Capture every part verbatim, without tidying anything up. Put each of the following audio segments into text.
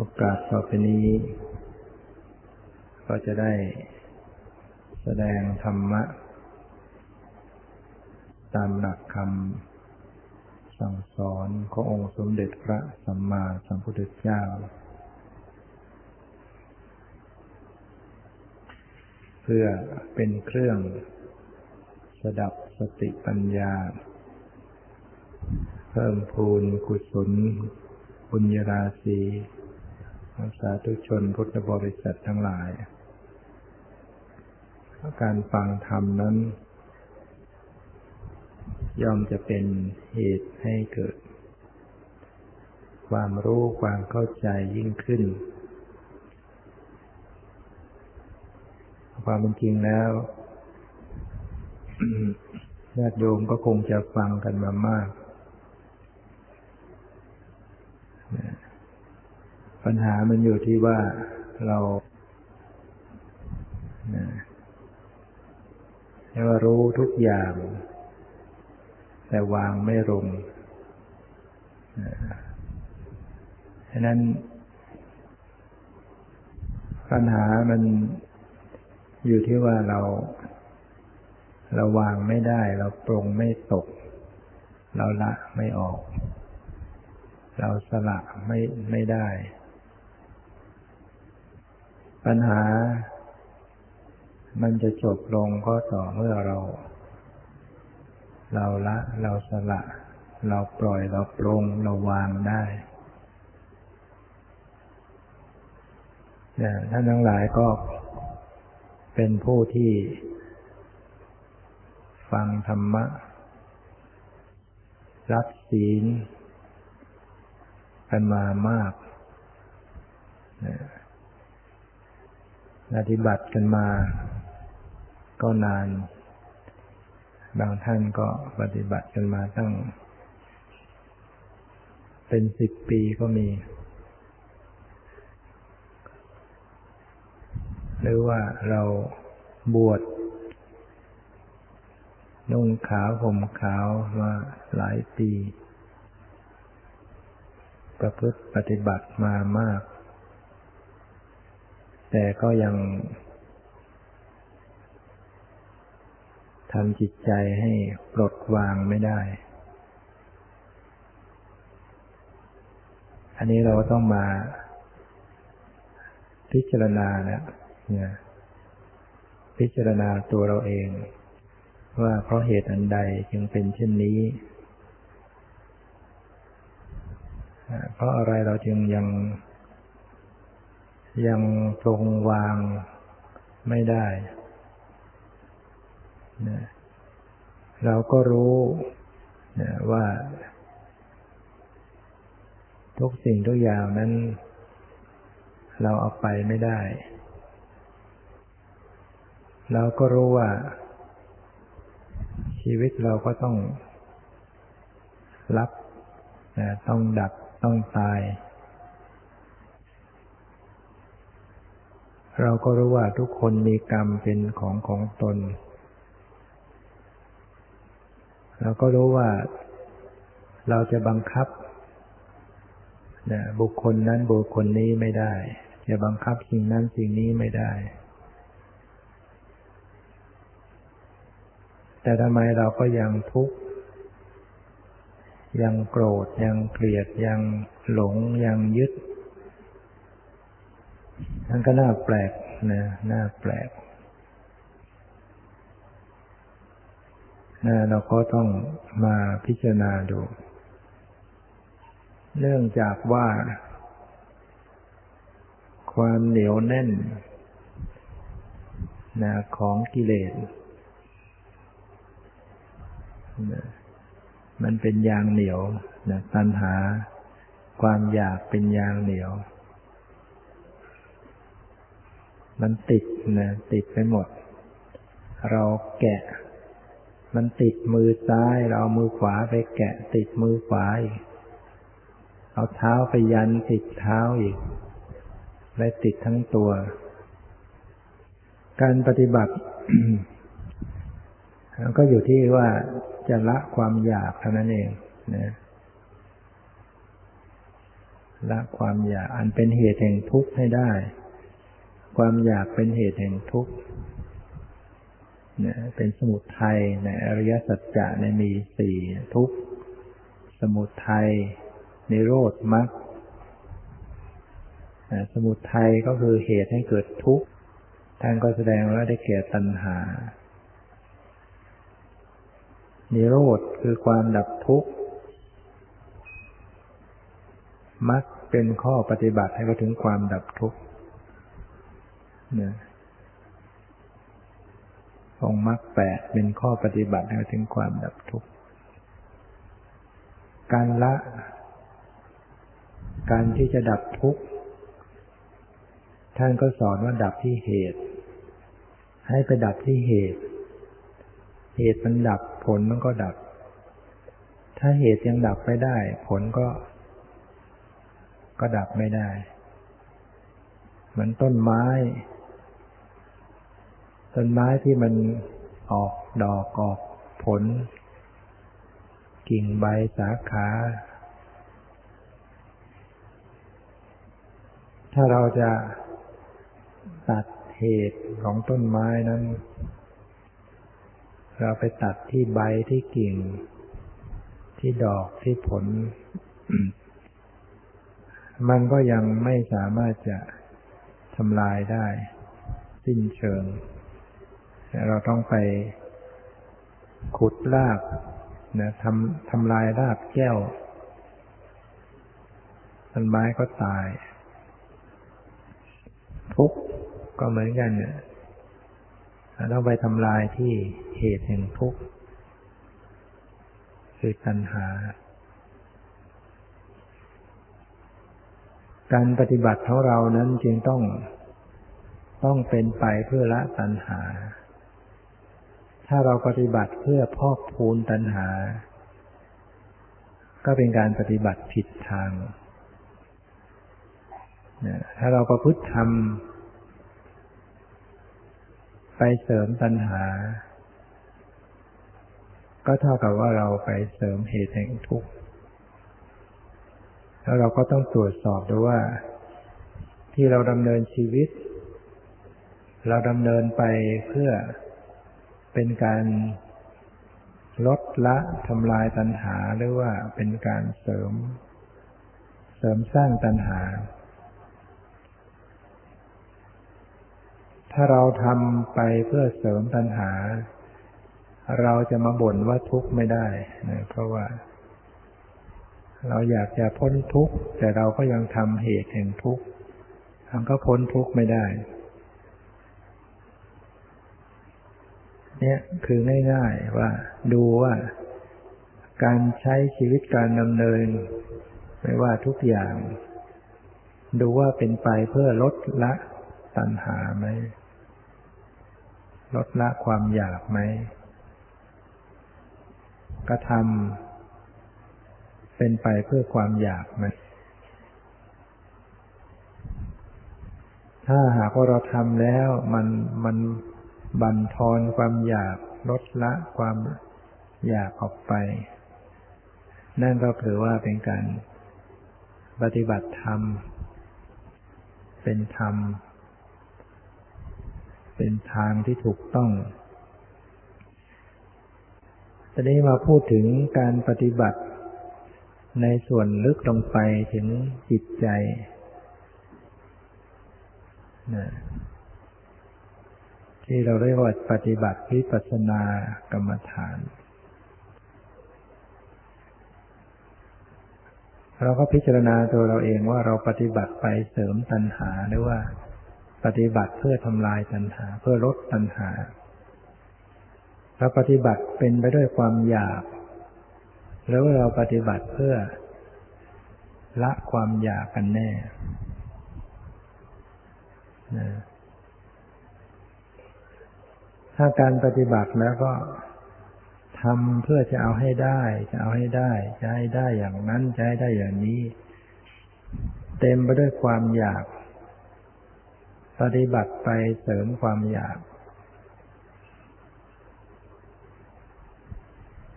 โอกาสต่อไปนี้ก็จะได้แสดงธรรมะตามหลักคำสั่งสอนขององค์สมเด็จพระสัมมาสัมพุทธเจ้าเพื่อเป็นเครื่องสดับสติปัญญาเพิ่มพูนกุศลบุญญาราศีสาธุชนพุทธบริษัททั้งหลายการฟังธรรมนั้นย่อมจะเป็นเหตุให้เกิดความรู้ความเข้าใจยิ่งขึ้นความเป็นจริงแล้ว ญาติโยมก็คงจะฟังกันมามากปัญหามันอยู่ที่ว่าเราเรียกว่ารู้ทุกอย่างแต่วางไม่ลงฉะนั้นปัญหามันอยู่ที่ว่าเราเราวางไม่ได้เราปรงไม่ตกเราละไม่ออกเราสละไม่ไม่ได้ปัญหามันจะจบลงก็ต่อเมื่อเราเราละเราสละเราปล่อยเราปรงเราวางได้เนี่ยท่านทั้งหลายก็เป็นผู้ที่ฟังธรรมะรับศีลกันมามากปฏิบัติกันมาก็นานบางท่านก็ปฏิบัติกันมาตั้งเป็นสิบปีก็มีหรือว่าเราบวชนุ่งขาวห่มขาวมาหลายปีประพฤติปฏิบัติมามากแต่ก็ยังทำจิตใจให้ปลดวางไม่ได้อันนี้เราต้องมาพิจารณาแล้วเนี่ยพิจารณาตัวเราเองว่าเพราะเหตุอันใดจึงเป็นเช่นนี้เพราะอะไรเราจึงยังยังปรงวางไม่ได้นะเราก็รู้นะว่าทุกสิ่งทุกอย่างนั้นเราเอาไปไม่ได้เราก็รู้ว่าชีวิตเราก็ต้องรับนะต้องดับต้องตายเราก็รู้ว่าทุกคนมีกรรมเป็นของของตนเราก็รู้ว่าเราจะบังคับนะบุคคลนั้นบุคคลนี้ไม่ได้จะบังคับสิ่งนั้นสิ่งนี้ไม่ได้แต่ทำไมเราก็ยังทุกข์ยังโกรธยังเกลียดยังหลงยังยึดนั่นก็น่าแปลกนะน่าแปลกนะเราก็ต้องมาพิจารณาดูเนื่องจากว่าความเหนียวแน่นนะของกิเลสนะมันเป็นยางเหนียวนะตัณหาความอยากเป็นยางเหนียวมันติดนะติดไปหมดเราแกะมันติดมือซ้ายเราเอามือขวาไปแกะติดมือขวาอีกเอาเท้าไปยันติดเท้าอีกและติดทั้งตัวการปฏิบัติ ก็อยู่ที่ว่าจะละความอยากเท่านั้นเองนะ ละความอยากอันเป็นเหตุแห่งทุกข์ให้ได้ความอยากเป็นเหตุแห่งทุกข์เนี่ยเป็นสมุทัยในอริยสัจจะในมีสี่ทุกข์สมุทัยนิโรธมรรคสมุทัยก็คือเหตุให้เกิดทุกข์ท่านก็แสดงว่าได้แก่ตัณหานิโรธคือความดับทุกข์มรรคเป็นข้อปฏิบัติให้เข้าถึงความดับทุกข์นะองค์มรรคแปดเป็นข้อปฏิบัติให้เข้าถึงความดับทุกข์การละการที่จะดับทุกข์ท่านก็สอนว่าดับที่เหตุให้ไปดับที่เหตุเหตุมันดับผลมันก็ดับถ้าเหตุยังดับไม่ได้ผลก็ก็ดับไม่ได้เหมือนต้นไม้ต้นไม้ที่มันออกดอกออกผลกิ่งใบสาขาถ้าเราจะตัดเหตุของต้นไม้นั้นเราไปตัดที่ใบที่กิ่งที่ดอกที่ผล มันก็ยังไม่สามารถจะทำลายได้สิ้นเชิงเราต้องไปขุดรากนะทำทำลายรากแก้วต้นไม้ก็ตายทุกข์ก็เหมือนกันเนี่ยเราไปทำลายที่เหตุแห่งทุกข์คือตัณหาการปฏิบัติของเรานั้นจึงต้องต้องเป็นไปเพื่อละตัณหาถ้าเราปฏิบัติเพื่อพอกพูนตัณหาก็เป็นการปฏิบัติผิดทางถ้าเราประพฤติธรรมไปเสริมตัณหาก็เท่ากับว่าเราไปเสริมเหตุแห่งทุกข์แล้วเราก็ต้องตรวจสอบดูว่าที่เราดำเนินชีวิตเราดำเนินไปเพื่อเป็นการลดละทำลายตัณหาหรือว่าเป็นการเสริมเสริมสร้างตัณหาถ้าเราทำไปเพื่อเสริมตัณหาเราจะมาบ่นว่าทุกข์ไม่ได้นะเพราะว่าเราอยากจะพ้นทุกข์แต่เราก็ยังทำเหตุแห่งทุกข์มันก็พ้นทุกข์ไม่ได้เนี่ยคือง่ายๆว่าดูว่าการใช้ชีวิตการดำเนินไม่ว่าทุกอย่างดูว่าเป็นไปเพื่อลดละตัณหาไหมลดละความอยากไหมกระทำเป็นไปเพื่อความอยากไหมถ้าหากว่าเราทำแล้วมันมันบั่นทอนความอยากลดละความอยากออกไปนั่นก็ถือว่าเป็นการปฏิบัติธรรมเป็นธรรมเป็นทางที่ถูกต้องตอนนี้มาพูดถึงการปฏิบัติในส่วนลึกลงไปถึงจิตใจนะที่เราเรียกว่าปฏิบัติวิปัสสนากรรมฐานเราก็พิจารณาตัวเราเองว่าเราปฏิบัติไปเสริมตัณหาหรือว่าปฏิบัติเพื่อทำลายตัณหาเพื่อลดตัณหาเราปฏิบัติเป็นไปด้วยความอยากแล้วเราปฏิบัติเพื่อละความอยากกันแน่นะถ้าการปฏิบัติแล้วก็ทำเพื่อจะเอาให้ได้จะเอาให้ได้จะให้ได้อย่างนั้นจะให้ได้อย่างนี้เต็มไปด้วยความอยากปฏิบัติไปเสริมความอยาก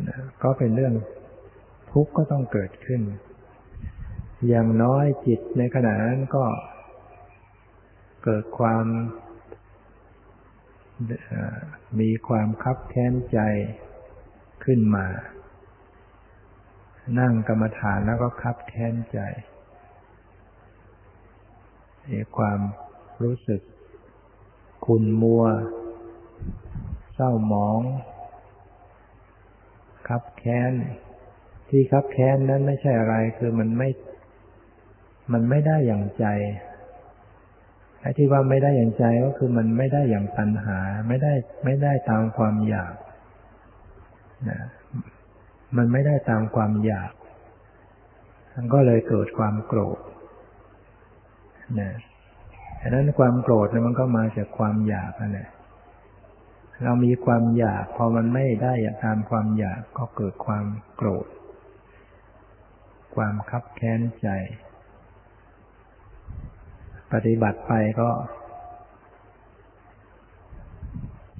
นะก็เป็นเรื่องทุกข์ก็ต้องเกิดขึ้น อย่างน้อยจิตในขณะนั้นก็เกิดความมีความคับแค้นใจขึ้นมานั่งกรรมฐานแล้วก็คับแค้นใจมีความรู้สึกขุ่นมัวเศร้าหมองคับแค้นที่คับแค้นนั้นไม่ใช่อะไรคือมันไม่มันไม่ได้อย่างใจไอ้ที่ว่าไม่ได้อย่างใจก็คือมันไม่ได้อย่างตัณหาไม่ได้ไม่ได้ตามความอยากนะมันไม่ได้ตามความอยากมันก็เลยเกิดความโกรธนะฉะนั้นความโกรธเนี่ยมันก็มาจากความอยากนั่นแหละเรามีความอยากพอมันไม่ได้ตามความอยากก็เกิดความโกรธความคับแค้นใจปฏิบัติไปก็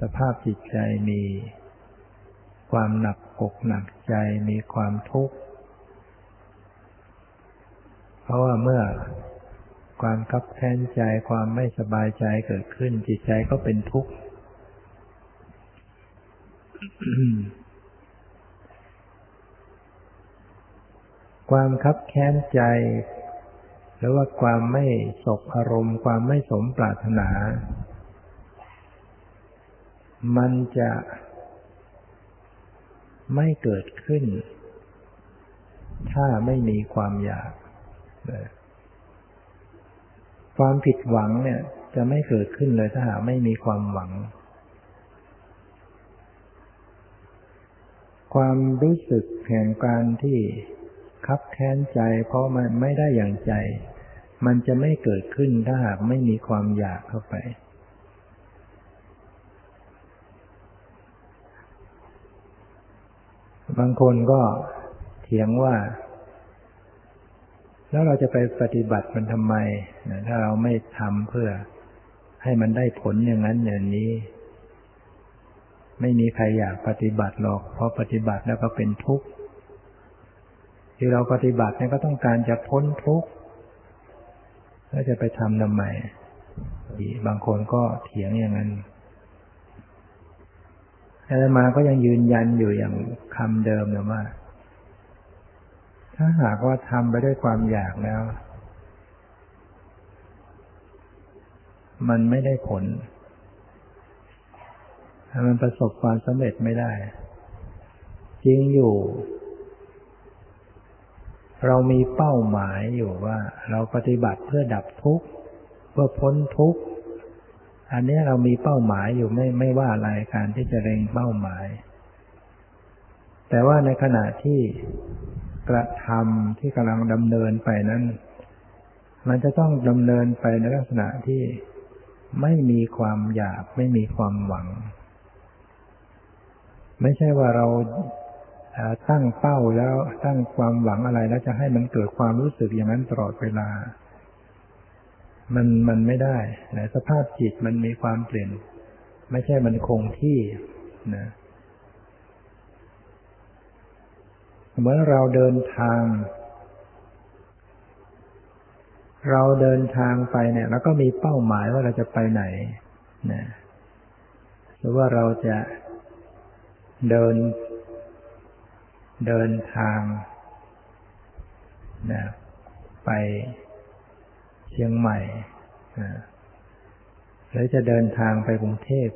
สภาพจิตใจมีความหนักอกหนักใจมีความทุกข์เพราะว่าเมื่อความคับแค้นใจความไม่สบายใจเกิดขึ้นจิตใจก็เป็นทุกข์ ความคับแค้นใจหรือว่าความไม่สบอารมณ์ความไม่สมปรารถนามันจะไม่เกิดขึ้นถ้าไม่มีความอยากความผิดหวังเนี่ยจะไม่เกิดขึ้นเลยถ้าหากไม่มีความหวังความรู้สึกแห่งการที่คับแค้นใจเพราะมันไม่ได้อย่างใจมันจะไม่เกิดขึ้นถ้าหากไม่มีความอยากเข้าไปบางคนก็เถียงว่าแล้วเราจะไปปฏิบัติมันทำไมถ้าเราไม่ทำเพื่อให้มันได้ผลอย่างนั้นอย่างนี้ไม่มีใครอยากปฏิบัติหรอกเพราะปฏิบัติแล้วก็เป็นทุกข์ที่เราปฏิบัติเนี่ยก็ต้องการจะพ้นทุกข์แล้วจะไปทำทำไมบางคนก็เถียงอย่างนั้นอาตมาก็ยังยืนยันอยู่อย่างคำเดิมนะว่าถ้าหากว่าทำไปด้วยความอยากแล้วมันไม่ได้ผลมันประสบความสำเร็จไม่ได้จริงอยู่เรามีเป้าหมายอยู่ว่าเราปฏิบัติเพื่อดับทุกข์เพื่อพ้นทุกข์อันนี้เรามีเป้าหมายอยู่ไม่ไม่ว่าอะไรการที่จะเล็งเป้าหมายแต่ว่าในขณะที่กระทำที่กำลังดำเนินไปนั้นมันจะต้องดำเนินไปในลักษณะที่ไม่มีความอยากไม่มีความหวังไม่ใช่ว่าเราตั้งเป้าแล้วตั้งความหวังอะไรแล้วจะให้มันเกิดความรู้สึกอย่างนั้นตลอดเวลามันมันไม่ได้นะสภาพจิตมันมีความเปลี่ยนไม่ใช่มันคงที่นะเมื่อเราเดินทางเราเดินทางไปเนี่ยเราก็มีเป้าหมายว่าเราจะไปไหนนะหรือว่าเราจะเดินเดินทางนะไปเชียงใหม่นะแล้วจะเดินทางไปกรุงเทพ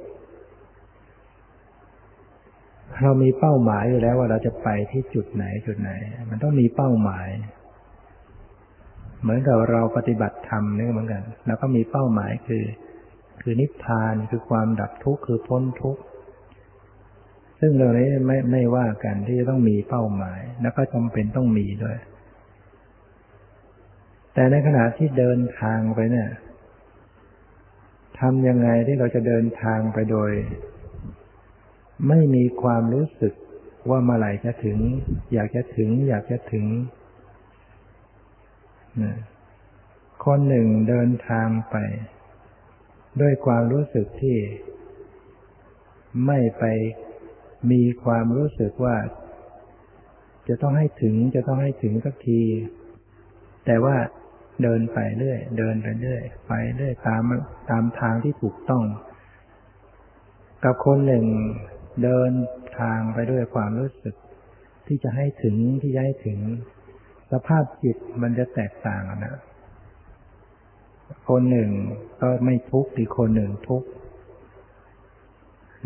เรามีเป้าหมายอยู่แล้วว่าเราจะไปที่จุดไหนจุดไหนมันต้องมีเป้าหมายเหมือนกับเราปฏิบัติธรรมนี่เหมือนกันแล้วก็มีเป้าหมายคือคือนิพพานคือความดับทุกข์คือพ้นทุกข์ซึ่งเราไม่ไม่ไม่ว่ากันที่จะต้องมีเป้าหมายแล้วก็จำเป็นต้องมีด้วยแต่ในขณะที่เดินทางไปเนี่ยทำยังไงที่เราจะเดินทางไปโดยไม่มีความรู้สึกว่าเมื่อไหร่จะถึงอยากจะถึงอยากจะถึงนะคนหนึ่งเดินทางไปด้วยความรู้สึกที่ไม่ไปมีความรู้สึกว่าจะต้องให้ถึงจะต้องให้ถึงสักที แต่ว่าเดินไปเรื่อยเดินไปเรื่อยไปเรื่อยตามตามทางที่ถูกต้องกับคนหนึ่งเดินทางไปด้วยความรู้สึกที่จะให้ถึงที่จะให้ถึงสภาพจิตมันจะแตกต่างกันนะคนหนึ่งก็ไม่ทุกข์อีกคนหนึ่งทุกข์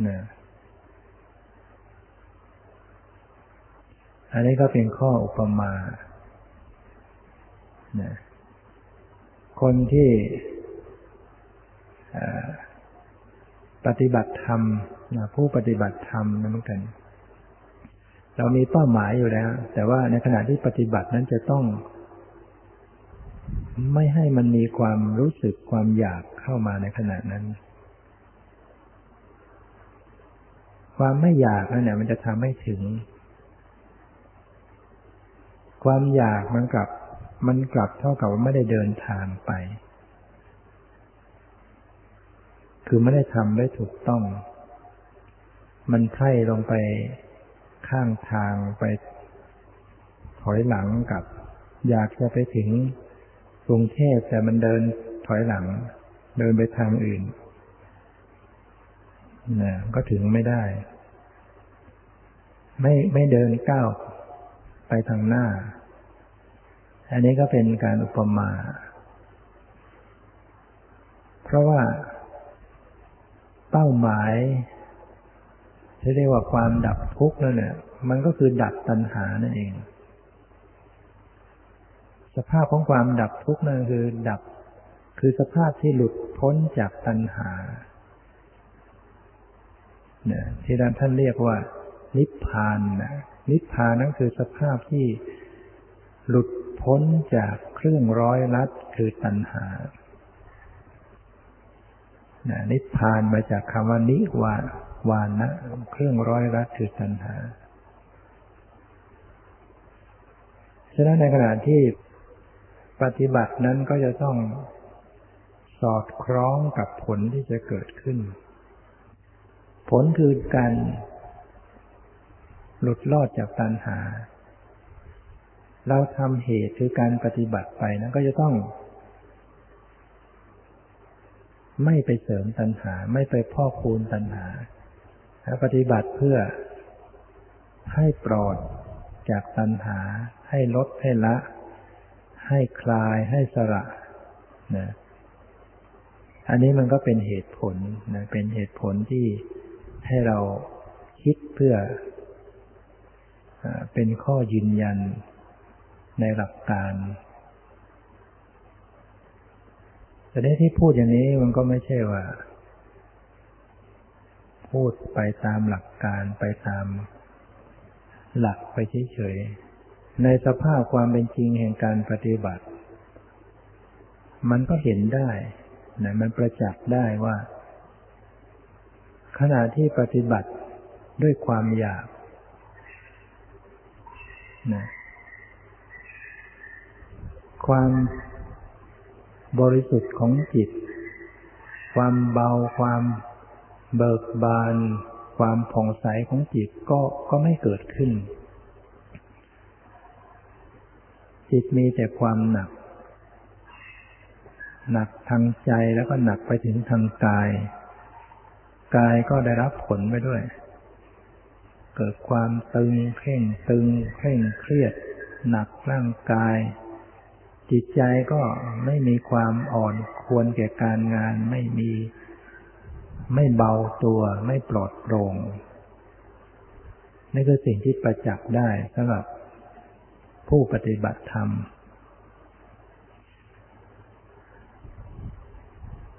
นะอันนี้ก็เป็นข้ออุปมานะคนที่ปฏิบัติธรรมนะผู้ปฏิบัติธรรมนั่นเหมือนกันเรามีเป้าหมายอยู่แล้วแต่ว่าในขณะที่ปฏิบัตินั้นจะต้องไม่ให้มันมีความรู้สึกความอยากเข้ามาในขณะนั้นความไม่อยากนั่นแหละมันจะทำให้ถึงความอยากมันกลับมันกลับเท่ากับว่าไม่ได้เดินทางไปคือไม่ได้ทำได้ถูกต้องมันไถ่ลงไปข้างทางไปถอยหลังกับอยากจะไปถึงกรุงเทพแต่มันเดินถอยหลังเดินไปทางอื่นนะก็ถึงไม่ได้ไม่ไม่เดินก้าวไปทางหน้าอันนี้ก็เป็นการอุปมาเพราะว่าเป้าหมายที่เรียกว่าความดับทุกข์นั่นแหละมันก็คือดับตัณหานั่นเองสภาพของความดับทุกข์นั่นคือดับคือสภาพที่หลุดพ้นจากตัณหาเนี่ยที่ท่านเรียกว่านิพพานนะนิพพานนั่นคือสภาพที่หลุดพ้นจากเครื่องร้อยรัดคือตัณหานะนิพพานมาจากคำว่านิวายวานะเครื่องร้อยรัดคือตัณหาฉะนั้นในขณะที่ปฏิบัตินั้นก็จะต้องสอดคล้องกับผลที่จะเกิดขึ้นผลคือการหลุดรอดจากตัณหาเราทำเหตุคือการปฏิบัติไปนั้นก็จะต้องไม่ไปเสริมตัณหาไม่ไปพอกพูนตัณหาปฏิบัติเพื่อให้ปลอดจากตัณหาให้ลดให้ละให้คลายให้สละนะอันนี้มันก็เป็นเหตุผลนะเป็นเหตุผลที่ให้เราคิดเพื่อเป็นข้อยืนยันในหลักการแต่ได้ที่พูดอย่างนี้มันก็ไม่ใช่ว่าพูดไปตามหลักการไปตามหลักไปเฉยๆในสภาพความเป็นจริงแห่งการปฏิบัติมันก็เห็นได้นะมันประจักษ์ได้ว่าขณะที่ปฏิบัติด้วยความอยากนะความบริสุทธิ์ของจิตความเบาความเบิกบานความผ่องใสของจิตก็ก็ไม่เกิดขึ้นจิตมีแต่ความหนักหนักทางใจแล้วก็หนักไปถึงทางกายกายก็ได้รับผลไปด้วยเกิดความตึงเคร่งตึงเคร่งเครียดหนักร่างกายจิตใจก็ไม่มีความอ่อนควรแก่การงานไม่มีไม่เบาตัวไม่ปลอดโปร่งนี่คือสิ่งที่ประจักษ์ได้สำหรับผู้ปฏิบัติธรรม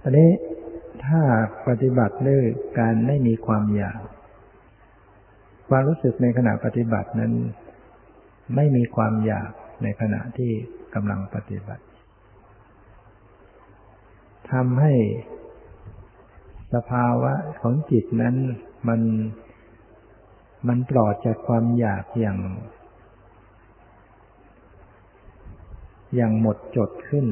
อันนี้ถ้าปฏิบัติด้วยการไม่มีความอยากความรู้สึกในขณะปฏิบัตินั้นไม่มีความอยากในขณะที่กำลังปฏิบัติทำให้สภาวะของจิตนั้นมันมันปลอดจากความอยากอย่างอย่างหมดจดขึ้น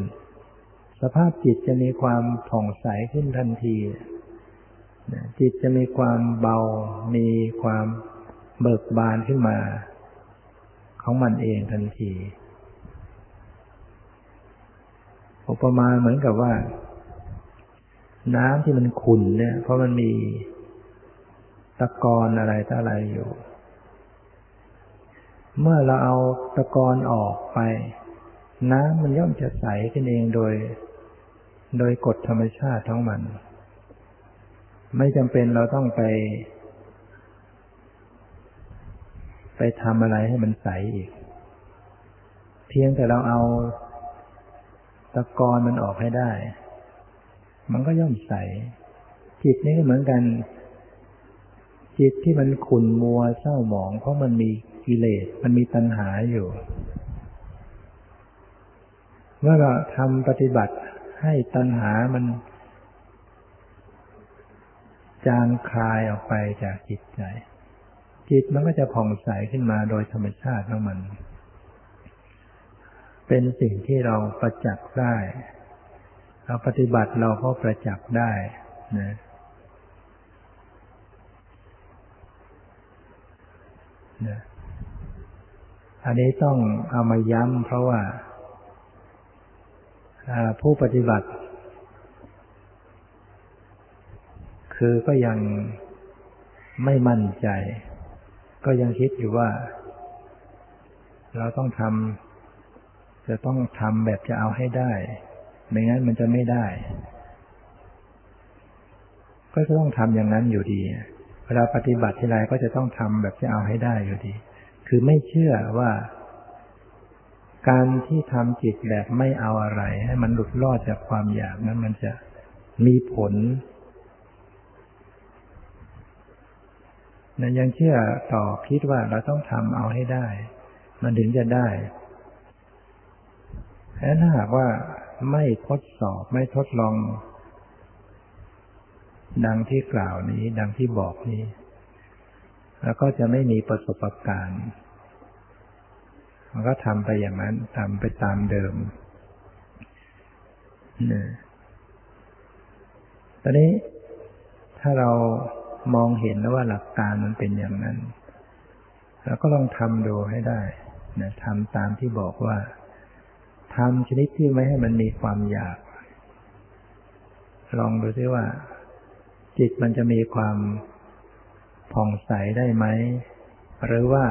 สภาพจิตจะมีความผ่องใสขึ้นทันทีจิตจะมีความเบามีความเบิกบานขึ้นมาของมันเองทันที อุปมาเหมือนกับว่าน้ำที่มันขุ่นเนี่ยเพราะมันมีตะกอนอะไรต่ออะไรอยู่เมื่อเราเอาตะกอนออกไปน้ำมันย่อมจะใสขึ้นเองโดยโดยกฎธรรมชาติของมันไม่จำเป็นเราต้องไปไปทำอะไรให้มันใสอีกเพียงแต่เราเอาตะกอนมันออกให้ได้มันก็ย่อมใสจิตนี่ก็เหมือนกันจิตที่มันขุ่นมัวเศร้าหมองเพราะมันมีกิเลสมันมีตัณหาอยู่เมื่อเราทำปฏิบัติให้ตัณหามันจางคลายออกไปจากจิตใจจิตมันก็จะผ่องใสขึ้นมาโดยธรรมชาติของมันเป็นสิ่งที่เราประจักษ์ได้เราปฏิบัติเราก็ประจักษ์ได้นะนะอันนี้ต้องเอามาย้ำเพราะว่าผู้ปฏิบัติคือก็ยังไม่มั่นใจก็ยังคิดอยู่ว่าเราต้องทำจะต้องทำแบบจะเอาให้ได้ไม่งั้นมันจะไม่ได้ก็จะต้องทำอย่างนั้นอยู่ดีเวลาปฏิบัติทีไรก็จะต้องทำแบบจะเอาให้ได้อยู่ดีคือไม่เชื่อว่าการที่ทำจิตแบบไม่เอาอะไรให้มันหลุดรอดจากความอยากนั้นมันจะมีผลนั้นยังเชื่อต่อคิดว่าเราต้องทำเอาให้ได้มันถึงจะได้แต่ถ้าหากว่าไม่ทดสอบไม่ทดลองดังที่กล่าวนี้ดังที่บอกนี้แล้วก็จะไม่มีประสบการณ์มันก็ทำไปอย่างนั้นทำไปตามเดิมเนี่ยตอนนี้ถ้าเรามองเห็นแล้วว่าหลักการมันเป็นอย่างนั้นแล้วก็ลองทำดูให้ได้นะทำตามที่บอกว่าทำชนิดที่ไม่ให้มันมีความอยากลองดูซิว่าจิตมันจะมีความผ่องใสได้ไหมหรือว่า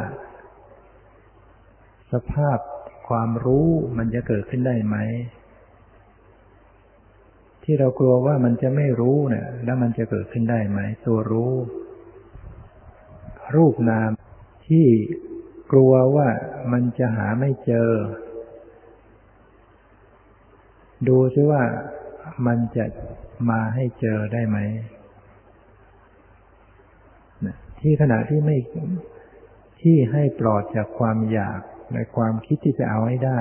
สภาพความรู้มันจะเกิดขึ้นได้ไหมที่เรากลัวว่ามันจะไม่รู้เนี่ยแล้วมันจะเกิดขึ้นได้ไหมตัวรู้รูปนามที่กลัวว่ามันจะหาไม่เจอดูซิว่ามันจะมาให้เจอได้ไหมที่ขณะที่ไม่ที่ให้ปลอดจากความอยากในความคิดที่จะเอาให้ได้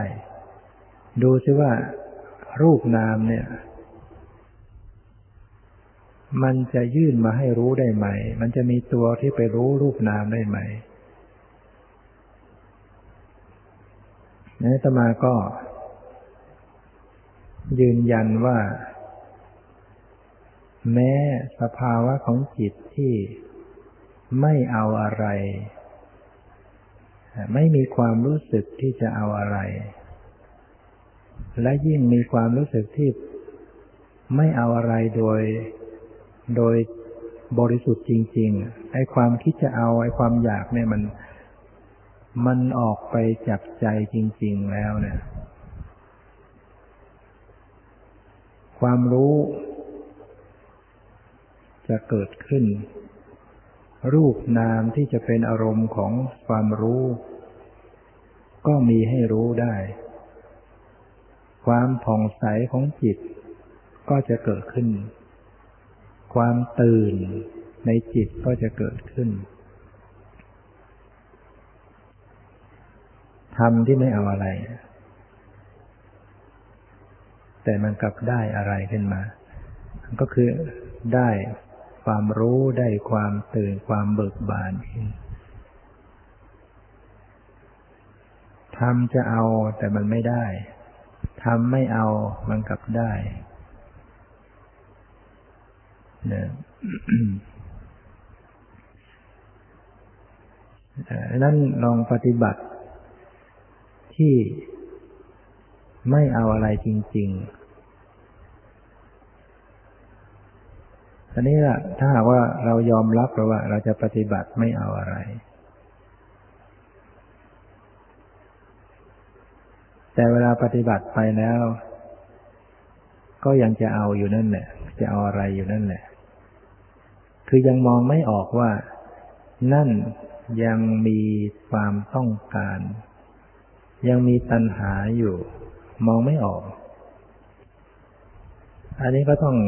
ดูซิว่ารูปนามเนี่ยมันจะยื่นมาให้รู้ได้ไหมมันจะมีตัวที่ไปรู้รูปนามได้ไหมอาตมาก็ยืนยันว่าแม้สภาวะของจิตที่ไม่เอาอะไรไม่มีความรู้สึกที่จะเอาอะไรและยิ่งมีความรู้สึกที่ไม่เอาอะไรโดยโดยบริสุทธิ์จริงๆไอ้ความคิดจะเอาไอ้ความอยากเนี่ยมันมันออกไปจากใจจริงๆแล้วเนี่ยความรู้จะเกิดขึ้นรูปนามที่จะเป็นอารมณ์ของความรู้ก็มีให้รู้ได้ความผ่องใสของจิตก็จะเกิดขึ้นความตื่นในจิตก็จะเกิดขึ้นธรรมที่ไม่เอาอะไรแต่มันกลับได้อะไรขึ้นมาก็คือได้ความรู้ได้ความตื่นความเบิกบานทำจะเอาแต่มันไม่ได้ทำไม่เอามันกลับได้นะ นั่นลองปฏิบัติที่ไม่เอาอะไรจริง อันนี้ล่ะถ้าหากว่าเรายอมรับแล้วว่าเราจะปฏิบัติไม่เอาอะไรแต่เวลาปฏิบัติไปแล้วก็ยังจะเอาอยู่นั่นแหละจะเอาอะไรอยู่นั่นแหละคือยังมองไม่ออกว่านั่นยังมีความต้องการยังมีตัณหาอยู่มองไม่ออกอันนี้ก็ต้อง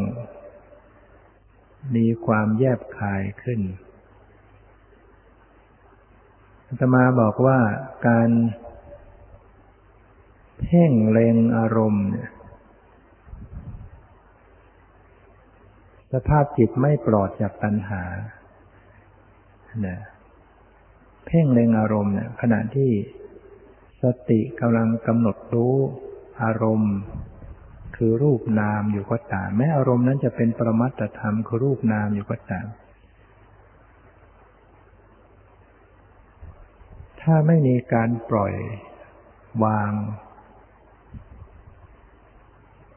มีความแยบคายขึ้นอาตมาบอกว่าการเพ่งเล็งอารมณ์เนี่ยสภาพจิตไม่ปลอดจากตัณหาเนี่ยเพ่งเล็งอารมณ์เนี่ยขณะที่สติกำลังกำหนดรู้อารมณ์คือรูปนามอยู่ก็ตามแม้อารมณ์นั้นจะเป็นปรมัตถธรรมคือรูปนามอยู่ก็ตามถ้าไม่มีการปล่อยวาง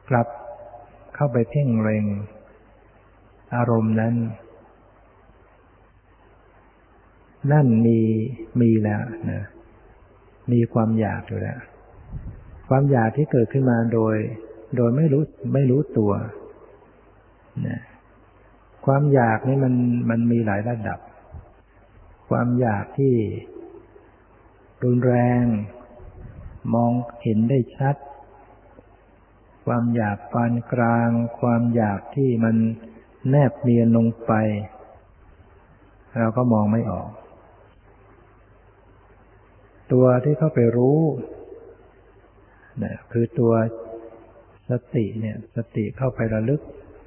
กลับเข้าไปเพ่งเล็งอารมณ์นั้นนั่นมีมีแล้วนะมีความอยากอยู่แล้วความอยากที่เกิดขึ้นมาโดยโดยไม่รู้ไม่รู้ตัวนะความอยากนี่มันมันมีหลายระดับความอยากที่รุนแรงมองเห็นได้ชัดความอยากปานกลางความอยากที่มันแนบเนียนลงไปเราก็มองไม่ออกตัวที่เข้าไปรู้นะคือตัวสติเนี่ยสติเข้าไประลึก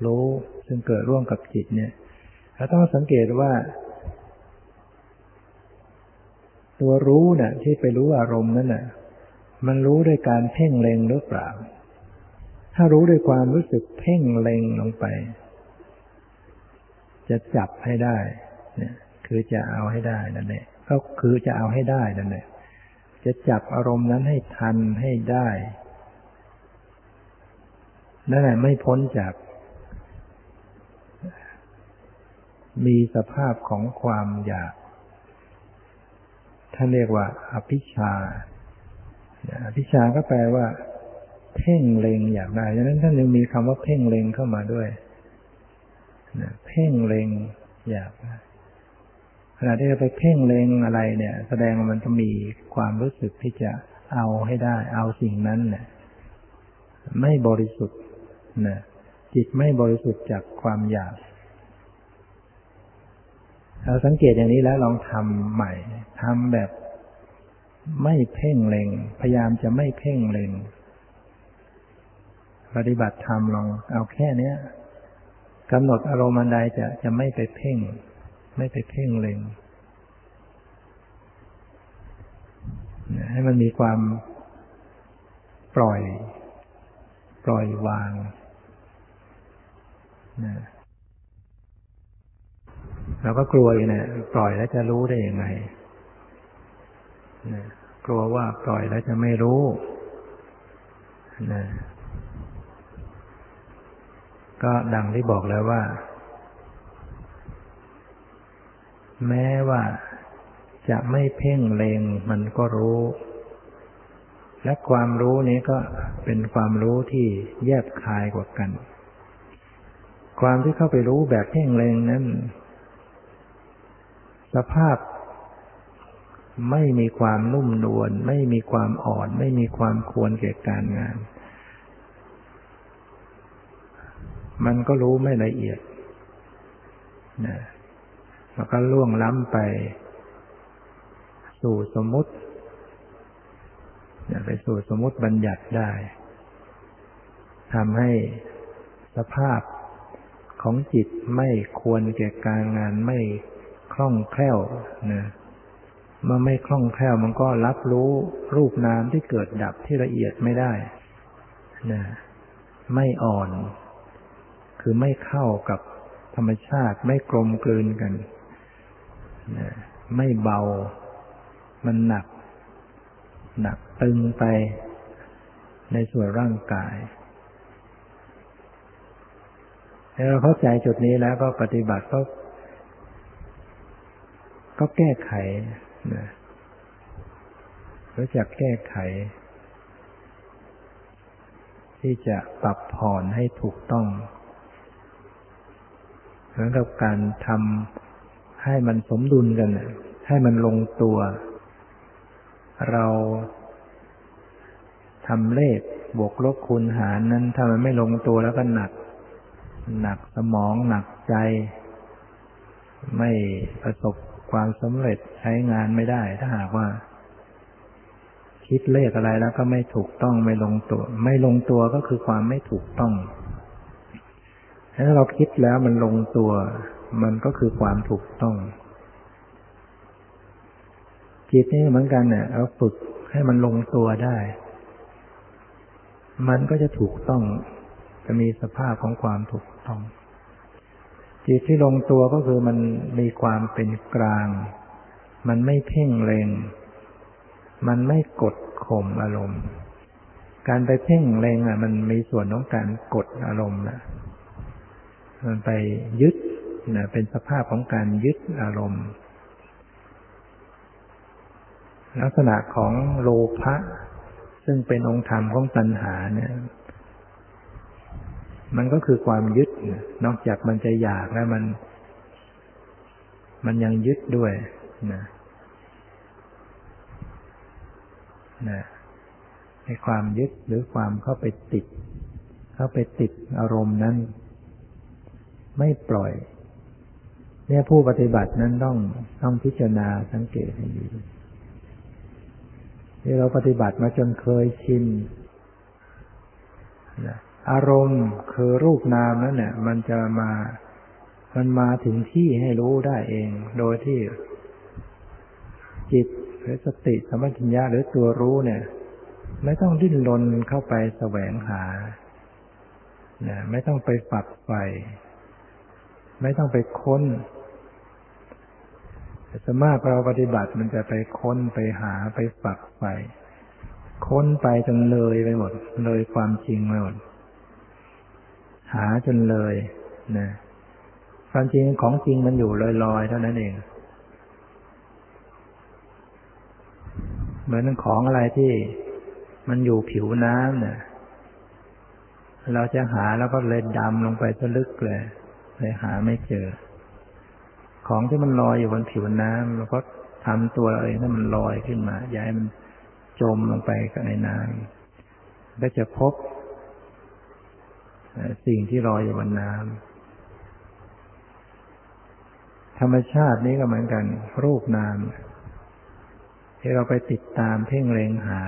รู้ซึ่งเกิดร่วมกับจิตเนี่ยเราต้องสังเกตว่าตัวรู้น่ะที่ไปรู้อารมณ์นั้นน่ะมันรู้ด้วยการเพ่งเล็งหรือเปล่าถ้ารู้ด้วยความรู้สึกเพ่งเล็งลงไปจะจับให้ได้เนี่ยคือจะเอาให้ได้นั่นแหละก็คือจะเอาให้ได้นั่นแหละจะจับอารมณ์นั้นให้ทันให้ได้นั่นแหละไม่พ้นจากมีสภาพของความอยากท่านเรียกว่าอภิชาอภิชาก็แปลว่าเพ่งเล็งอยากได้ดังนั้นท่านยังมีคำว่าเพ่งเล็งเข้ามาด้วยเพ่งเล็งอยากได้ขณะที่เราไปเพ่งเล็งอะไรเนี่ยแสดงว่ามันจะมีความรู้สึกที่จะเอาให้ได้เอาสิ่งนั้นเนี่ยไม่บริสุทธิ์นะจิตไม่บริสุทธิ์จากความอยากเราสังเกตอย่างนี้แล้วลองทำใหม่ทำแบบไม่เพ่งเล็งพยายามจะไม่เพ่งเล็งปฏิบัติธรรมลองเอาแค่เนี้ยกำหนดอารมณ์ใดจะจะไม่ไปเพ่งไม่ไปเพ่งเล็งให้มันมีความปล่อยปล่อยวางนะเราก็กลัวอยู่เนี่ยปล่อยแล้วจะรู้ได้ยังไงนะกลัวว่าปล่อยแล้วจะไม่รู้นะก็ดังที่บอกแล้วว่าแม้ว่าจะไม่เพ่งเล็งมันก็รู้และความรู้นี้ก็เป็นความรู้ที่แยบคายกว่ากันความที่เข้าไปรู้แบบเพ่งเล็งนั้นสภาพไม่มีความนุ่มนวลไม่มีความอ่อนไม่มีความควรแก่การงานมันก็รู้ไม่ละเอียดนะแล้วก็ล่วงล้ำไปสู่สมมุติไปสู่สมมุติบัญญัติได้ทำให้สภาพของจิตไม่ควรแก่การงานไม่คล่องแคล่วนะเมื่อไม่คล่องแคล่วมันก็รับรู้รูปนามที่เกิดดับที่ละเอียดไม่ได้นะไม่อ่อนคือไม่เข้ากับธรรมชาติไม่กลมกลืนกันนะไม่เบามันหนักหนักตึงไปในส่วนร่างกาย แล้วเราเข้าใจจุดนี้แล้วก็ปฏิบัติก็ก็แก้ไขนะรู้จักแก้ไขที่จะปรับผ่อนให้ถูกต้องเหมือนกับการทำให้มันสมดุลกันให้มันลงตัวเราทำเลขบวกลบคูณหารนั้นถ้ามันไม่ลงตัวแล้วก็หนักหนักสมองหนักใจไม่ประสบความสำเร็จใช้งานไม่ได้ถ้าหากว่าคิดเลขอะไรแล้วก็ไม่ถูกต้องไม่ลงตัวไม่ลงตัวก็คือความไม่ถูกต้องถ้าเราคิดแล้วมันลงตัวมันก็คือความถูกต้องจิตนี่เหมือนกันเนี่ยเราฝึกให้มันลงตัวได้มันก็จะถูกต้องจะมีสภาพของความถูกต้องจิตที่ลงตัวก็คือมันมีความเป็นกลางมันไม่เพ่งเล็งมันไม่กดข่มอารมณ์การไปเพ่งเล็งอ่ะมันมีส่วนของการกดอารมณ์นะมันไปยึดนะเป็นสภาพของการยึดอารมณ์ลักษณะของโลภะซึ่งเป็นองค์ธรรมของตัณหาเนี่ยมันก็คือความยึดนอกจากมันจะอยากแล้วมันมันยังยึดด้วยนะนะในความยึดหรือความเข้าไปติดเข้าไปติดอารมณ์นั้นไม่ปล่อยเนี่ยผู้ปฏิบัตินั้นต้องต้องพิจารณาสังเกตให้ดีที่เราปฏิบัติมาจนเคยชินนะอารมณ์คือรูปนามนั้นเนี่ยมันจะมามันมาถึงที่ให้รู้ได้เองโดยที่จิตหรือสติสัมปชัญญะหรือตัวรู้เนี่ยไม่ต้องดิ้นรนเข้าไปแสวงหานะไม่ต้องไปฝักใฝ่ไม่ต้องไปค้นสมากเราปฏิบัติมันจะไปค้นไปหาไปฝักไปค้นไปจนเลยไปหมดเลยความจริงไปหมดหาจนเลยนะความจริงของจริงมันอยู่ลอยๆเท่านั้นเองเหมือนของอะไรที่มันอยู่ผิวน้ำเนี่ยเราจะหาแล้วก็เลยดำลงไปซะลึกเลยเลยหาไม่เจอของที่มันลอยอยู่บนผิวน้ำเราก็ทำตัวเราเองให้มันลอยขึ้นมาอย่าให้มันจมลงไปกับในน้ำก็จะพบสิ่งที่ลอยอยู่บนน้ำธรรมชาตินี้ก็เหมือนกันรูปนามที่เราไปติดตามเพ่งเล็งหา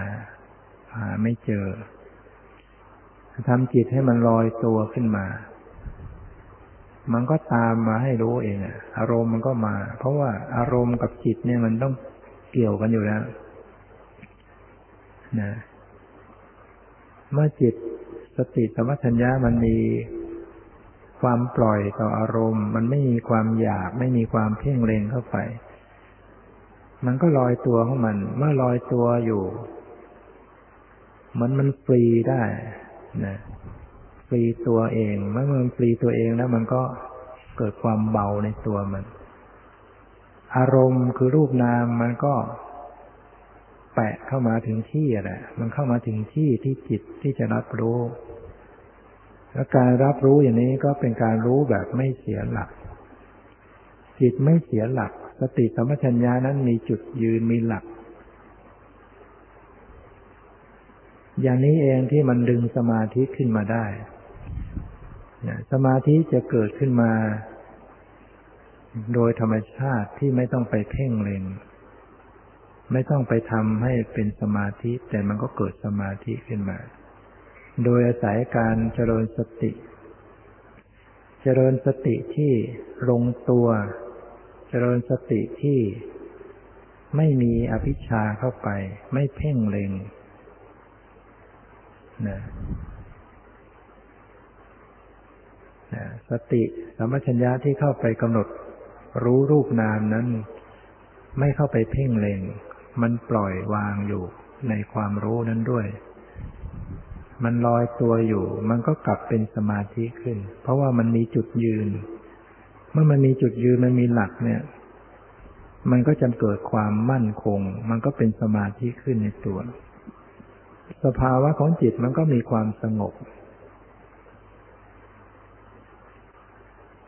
หาไม่เจอทำจิตให้มันลอยตัวขึ้นมามันก็ตามมาให้รู้เองอารมณ์มันก็มาเพราะว่าอารมณ์กับจิตเนี่ยมันต้องเกี่ยวกันอยู่แล้วนะเมื่อจิตสติสัมปชัญญะมันมีความปล่อยต่ออารมณ์มันไม่มีความอยากไม่มีความเพ่งเล็งเข้าไปมันก็ลอยตัวของมันเมื่อลอยตัวอยู่มันมันฟรีได้นะฟรีตัวเองเมื่อมันฟรีตัวเองแล้วมันก็เกิดความเบาในตัวมันอารมณ์คือรูปนามมันก็แปะเข้ามาถึงที่แหละมันเข้ามาถึงที่ที่จิตที่จะรับรู้และการรับรู้อย่างนี้ก็เป็นการรู้แบบไม่เสียหลักจิตไม่เสียหลักสติสัมปชัญญะนั้นมีจุดยืนมีหลักอย่างนี้เองที่มันดึงสมาธิขึ้นมาได้สมาธิจะเกิดขึ้นมาโดยธรรมชาติที่ไม่ต้องไปเพ่งเล็งไม่ต้องไปทำให้เป็นสมาธิแต่มันก็เกิดสมาธิขึ้นมาโดยอาศัยการเจริญสติเจริญสติที่ลงตัวเจริญสติที่ไม่มีอภิชฌาเข้าไปไม่เพ่งเล็งนะนะสติสัมปชัญญะที่เข้าไปกำหนดรู้รูปนามนั้นไม่เข้าไปเพ่งเล็งมันปล่อยวางอยู่ในความรู้นั้นด้วย มันลอยตัวอยู่มันก็กลับเป็นสมาธิขึ้นเพราะว่ามันมีจุดยืนเมื่อมันมีจุดยืนมันมีหลักเนี่ยมันก็จะเกิดความมั่นคงมันก็เป็นสมาธิขึ้นในตัวสภาวะของจิตมันก็มีความสงบ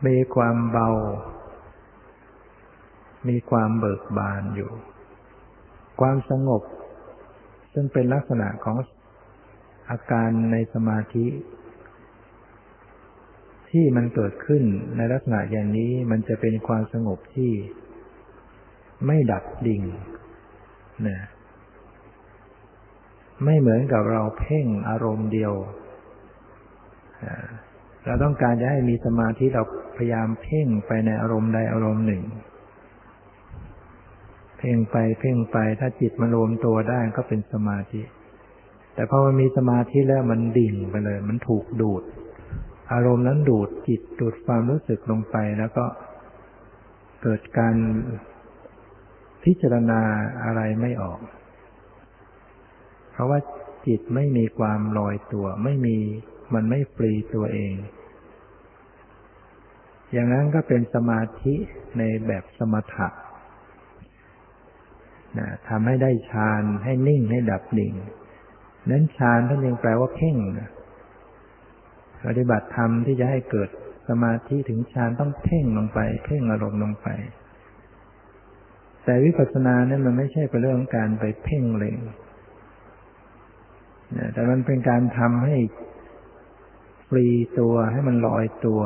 มีความเบามีความเบิกบานอยู่ความสงบซึ่งเป็นลักษณะของอาการในสมาธิที่มันเกิดขึ้นในลักษณะอย่างนี้มันจะเป็นความสงบที่ไม่ดับดิ่งนะไม่เหมือนกับเราเพ่งอารมณ์เดียวเราต้องการจะให้มีสมาธิเราพยายามเพ่งไปในอารมณ์ใดอารมณ์หนึ่งเพ่งไปเพ่งไปถ้าจิตมันรวมตัวได้ก็เป็นสมาธิแต่พอมันมีสมาธิแล้วมันดิ่งไปเลยมันถูกดูดอารมณ์นั้นดูดจิตดูดความรู้สึกลงไปแล้วก็เกิดการพิจารณาอะไรไม่ออกเพราะว่าจิตไม่มีความลอยตัวไม่มีมันไม่ปลีตัวเองอย่างนั้นก็เป็นสมาธิในแบบสมถะนะทำให้ได้ฌานให้นิ่งให้ดับดิ่งนั้นฌานท่านยังแปลว่าเพ่งปฏิบัติธรรมที่จะให้เกิดสมาธิถึงฌานต้องเพ่งลงไปเพ่งอารมณ์ลงไปแต่วิปัสสนาเนี่ยมันไม่ใช่เป็นเรื่องการไปเพ่งเล็งนะแต่มันเป็นการทำให้ปลีตัวให้มันลอยตัว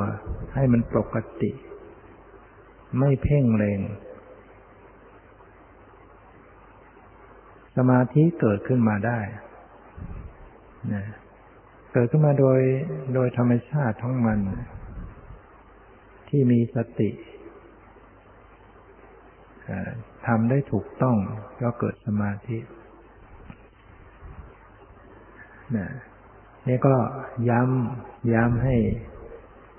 ให้มันปกติไม่เพ่งเล็งสมาธิเกิดขึ้นมาได้นะเกิดขึ้นมาโดยโดยธรรมชาติของมันที่มีสติทำได้ถูกต้องก็เกิดสมาธินะนี่ก็ย้ำย้ำให้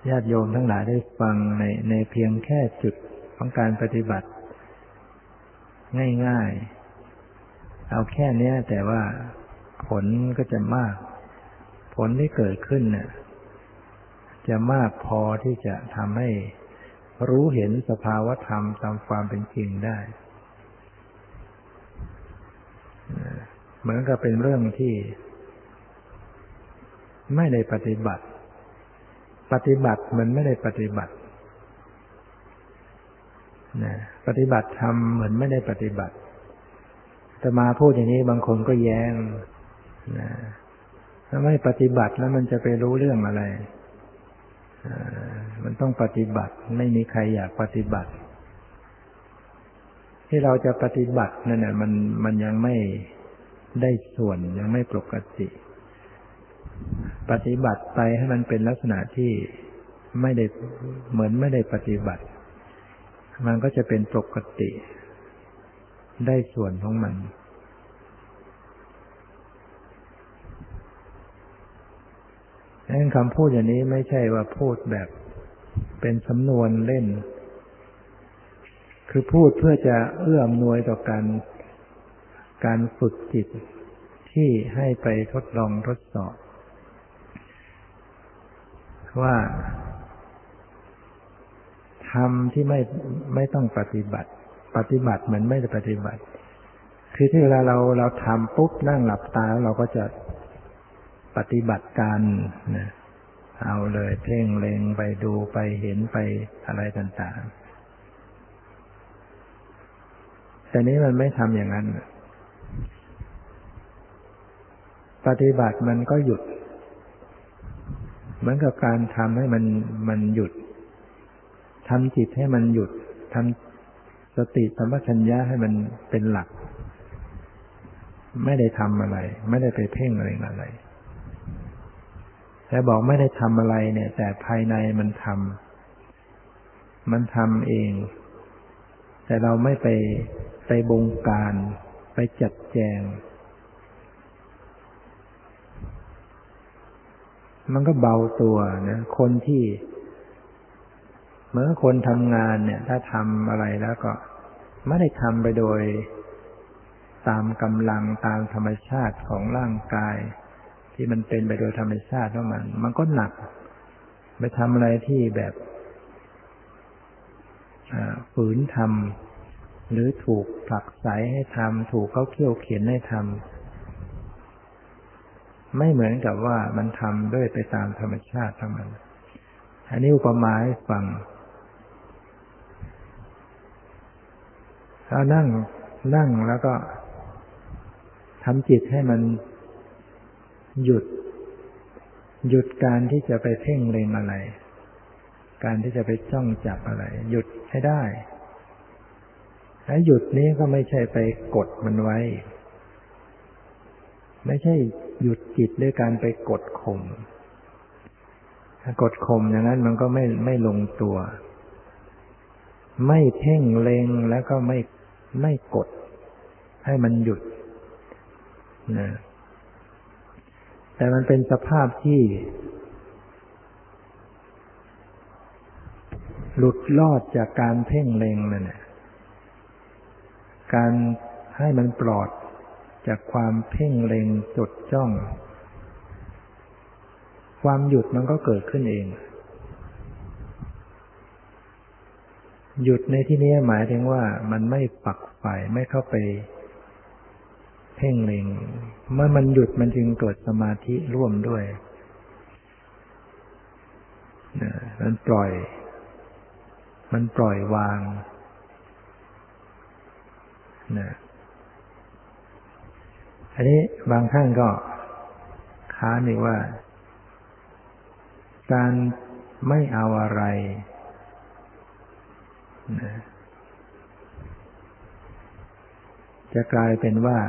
ญาติโยมทั้งหลายได้ฟังในในเพียงแค่จุดของการปฏิบัติง่ายๆเอาแค่นี้แต่ว่าผลก็จะมากผลที่เกิดขึ้นเนี่ยจะมากพอที่จะทำให้รู้เห็นสภาวธรรมตามความเป็นจริงได้เหมือนกับเป็นเรื่องที่ไม่ได้ปฏิบัติปฏิบัติมันไม่ได้ปฏิบัตินะปฏิบัติธรรมเหมือนไม่ได้ปฏิบัติแต่มาพูดอย่างนี้บางคนก็แย้งนะถ้าไม่ปฏิบัติแล้วมันจะไปรู้เรื่องอะไรมันต้องปฏิบัติไม่มีใครอยากปฏิบัติที่เราจะปฏิบัตินั่นน่ะมันมันยังไม่ได้ส่วนยังไม่ปกติปฏิบัติไปให้มันเป็นลักษณะที่ไม่ได้เหมือนไม่ได้ปฏิบัติมันก็จะเป็นปกติได้ส่วนของมันนั่นคำพูดอย่างนี้ไม่ใช่ว่าพูดแบบเป็นสำนวนเล่นคือพูดเพื่อจะเอื้ออำนวยต่อการการฝึกจิตที่ให้ไปทดลองทดสอบว่าทำที่ไม่ไม่ต้องปฏิบัติปฏิบัติเหมือนไม่ได้ปฏิบัติคือที่เวลาเราเราทำปุ๊บนั่งหลับตาเราก็จะปฏิบัติการนะเอาเลยเพ่งเล็งไปดูไปเห็นไปอะไรต่างๆแต่นี้มันไม่ทำอย่างนั้นปฏิบัติมันก็หยุดเหมือนกับการทำให้มันมันหยุดทำจิตให้มันหยุดทำสติสัมปชัญญะให้มันเป็นหลักไม่ได้ทำอะไรไม่ได้ไปเพ่งอะไรอะไรแต่บอกไม่ได้ทำอะไรเนี่ยแต่ภายในมันทำมันทำเองแต่เราไม่ไปไปบงการไปจัดแจงมันก็เบาตัวนะคนที่เมื่อคนทำงานเนี่ยถ้าทำอะไรแล้วก็ไม่ได้ทำไปโดยตามกำลังตามธรรมชาติของร่างกาย ที่มันเป็นไปโดยธรรมชาติของมันมันก็หนักไปทำอะไรที่แบบฝืนทำหรือถูกผลักไสให้ทำถูกเขาเคี่ยวเข็นให้ทำไม่เหมือนกับว่ามันทำด้วยไปตามธรรมชาติของมันอันนี้อุปมาให้ฟังถ้านั่งนั่งแล้วก็ทำจิตให้มันหยุดหยุดการที่จะไปเพ่งเล็งอะไรการที่จะไปจ้องจับอะไรหยุดให้ได้และหยุดนี้ก็ไม่ใช่ไปกดมันไว้ไม่ใช่หยุดจิตด้วยการไปกดข่มถ้ากดข่มอย่างนั้นมันก็ไม่ไม่ลงตัวไม่เพ่งเล็งแล้วก็ไม่ไม่กดให้มันหยุดนะแต่มันเป็นสภาพที่หลุดรอดจากการเพ่งเล็งนั่นแหละการให้มันปลอดจากความเพ่งเล็งจดจ้องความหยุดมันก็เกิดขึ้นเองหยุดในที่นี้หมายถึงว่ามันไม่ปักไฟไม่เข้าไปเพ่งเล็งเมื่อมันหยุดมันจึงเกิดสมาธิร่วมด้วยมันปล่อยมันปล่อยวางนะอันนี้บางท่านก็ค้านอีกว่าการไม่เอาอะไรนะจะกลายเป็นว่า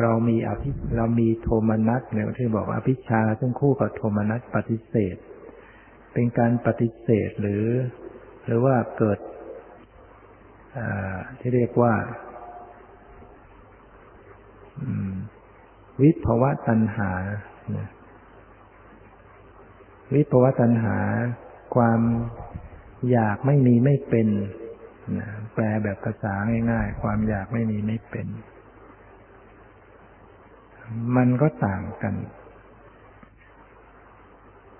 เรามีอภิเรามีโทมนัสเนี่ยที่บอกว่าอภิชฌาซึ่งคู่กับโทมนัสปฏิเสธเป็นการปฏิเสธหรือหรือว่าเกิดที่เรียกว่าวิภวตัณหาวิภวตัณหาความอยากไม่มีไม่เป็นแปลแบบภาษาง่ายๆความอยากไม่มีไม่เป็นมันก็ต่างกัน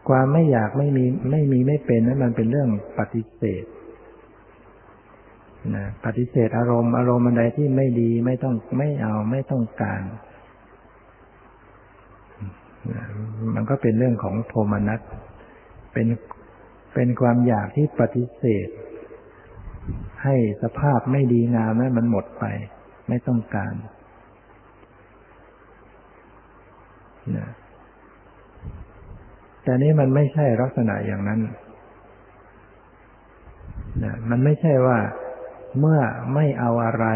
ความไม่อยากไม่มีไม่มีไม่เป็นนั้นมันเป็นเรื่องปฏิเสธนะปฏิเสธอารมณ์อารมณ์อันใดที่ไม่ดีไม่ต้องไม่เอาไม่ต้องการนะมันก็เป็นเรื่องของโทมนัสเป็นเป็นความอยากที่ปฏิเสธให้สภาพไม่ดีงามนั้นมันหมดไปไม่ต้องการนะแต่นี้มันไม่ใช่ลักษณะอย่างนั้นนะมันไม่ใช่ว่าเมื่อไม่เอาอะไร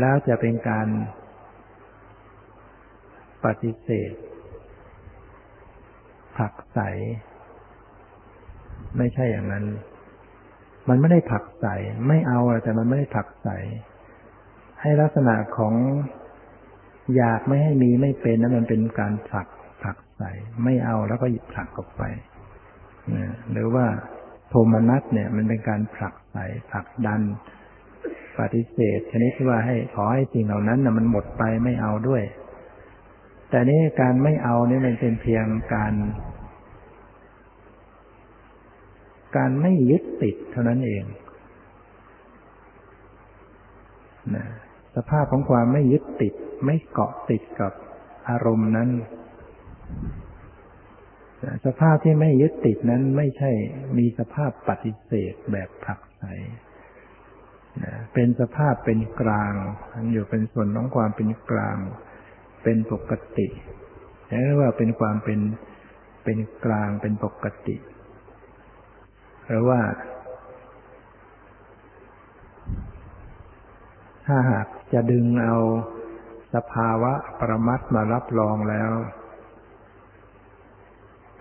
แล้วจะเป็นการปฏิเสธผลักไสไม่ใช่อย่างนั้นมันไม่ได้ผลักไสไม่เอาแต่มันไม่ได้ผลักไสให้ลักษณะของอยากไม่ให้มีไม่เป็นนั้นมันเป็นการผลักผลักไสไม่เอาแล้วก็หยิบผลักออกไปนะหรือว่าโทมนัสเนี่ยมันเป็นการผลักไสผลักดันปฏิเสธชนิดที่ว่าให้ขอให้สิ่งเหล่านั้นนะมันหมดไปไม่เอาด้วยแต่นี่การไม่เอานี่มันเป็นเพียงการการไม่ยึดติดเท่านั้นเองนะสภาพของความไม่ยึดติดไม่เกาะติดกับอารมณ์นั้นสภาพที่ไม่ยึดติดนั้นไม่ใช่มีสภาพปฏิเสธแบบผลักไสนะเป็นสภาพเป็นกลางอยู่เป็นส่วนของความเป็นกลางเป็นปกติเรียกว่าเป็นความเป็นเป็นกลางเป็นปกติหรือว่าถ้าหากจะดึงเอาสภาวะประมัตถ์มารับรองแล้ว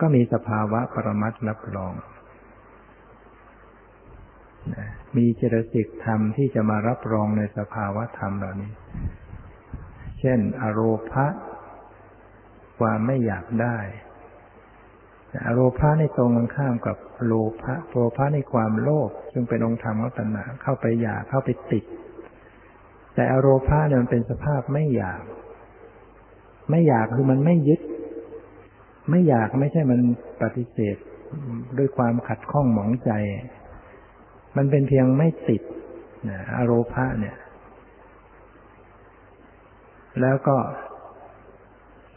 ก็มีสภาวะประมัตถ์รับรองนะมีเจตสิกธรรมที่จะมารับรองในสภาวะธรรมเหล่านี้เช่นอโรภะความไม่อยากได้อโลภะในตรงกันข้ามกับโลภะโลภะในความโลภซึ่งเป็นองค์ธรรมของตัณหาเข้าไปอยากเข้าไปติดแต่อโลภะเนี่ยมันเป็นสภาพไม่อยาก ไม่อยากคือมันไม่ยึดไม่อยากไม่ใช่มันปฏิเสธด้วยความขัดข้องหมองใจมันเป็นเพียงไม่ติดนะอโรภะเนี่ยแล้วก็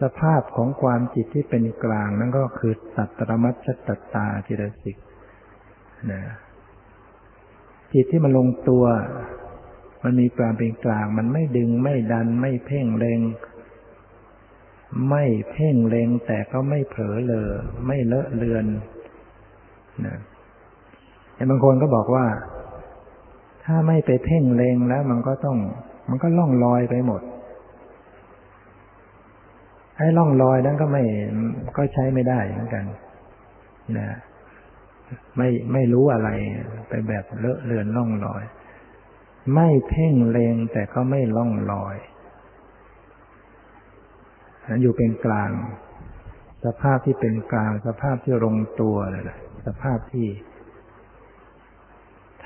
สภาพของความจิตที่เป็นกลางนั่นก็คือสัตตรมัชชตตาจิตสิกนะจิตที่มันลงตัวมันมีความเป็นกลางมันไม่ดึงไม่ดันไม่เพ่งเล็งไม่เพ่งเล็งแต่ก็ไม่เผลอเลอไม่เลอะเลือนนะแต่บางคนก็บอกว่าถ้าไม่ไปเพ่งเล็งแล้วมันก็ต้องมันก็ล่องลอยไปหมดไอ้ล่องลอยนั้นก็ไม่ก็ใช้ไม่ได้เหมือนกันนะไม่ไม่รู้อะไรไปแบบเลอะเลือนล่องลอยไม่เพ่งเล็งแต่ก็ไม่ล่องลอยอยู่เป็นกลางสภาพที่เป็นกลางสภาพที่ลงตัวเลยนะสภาพที่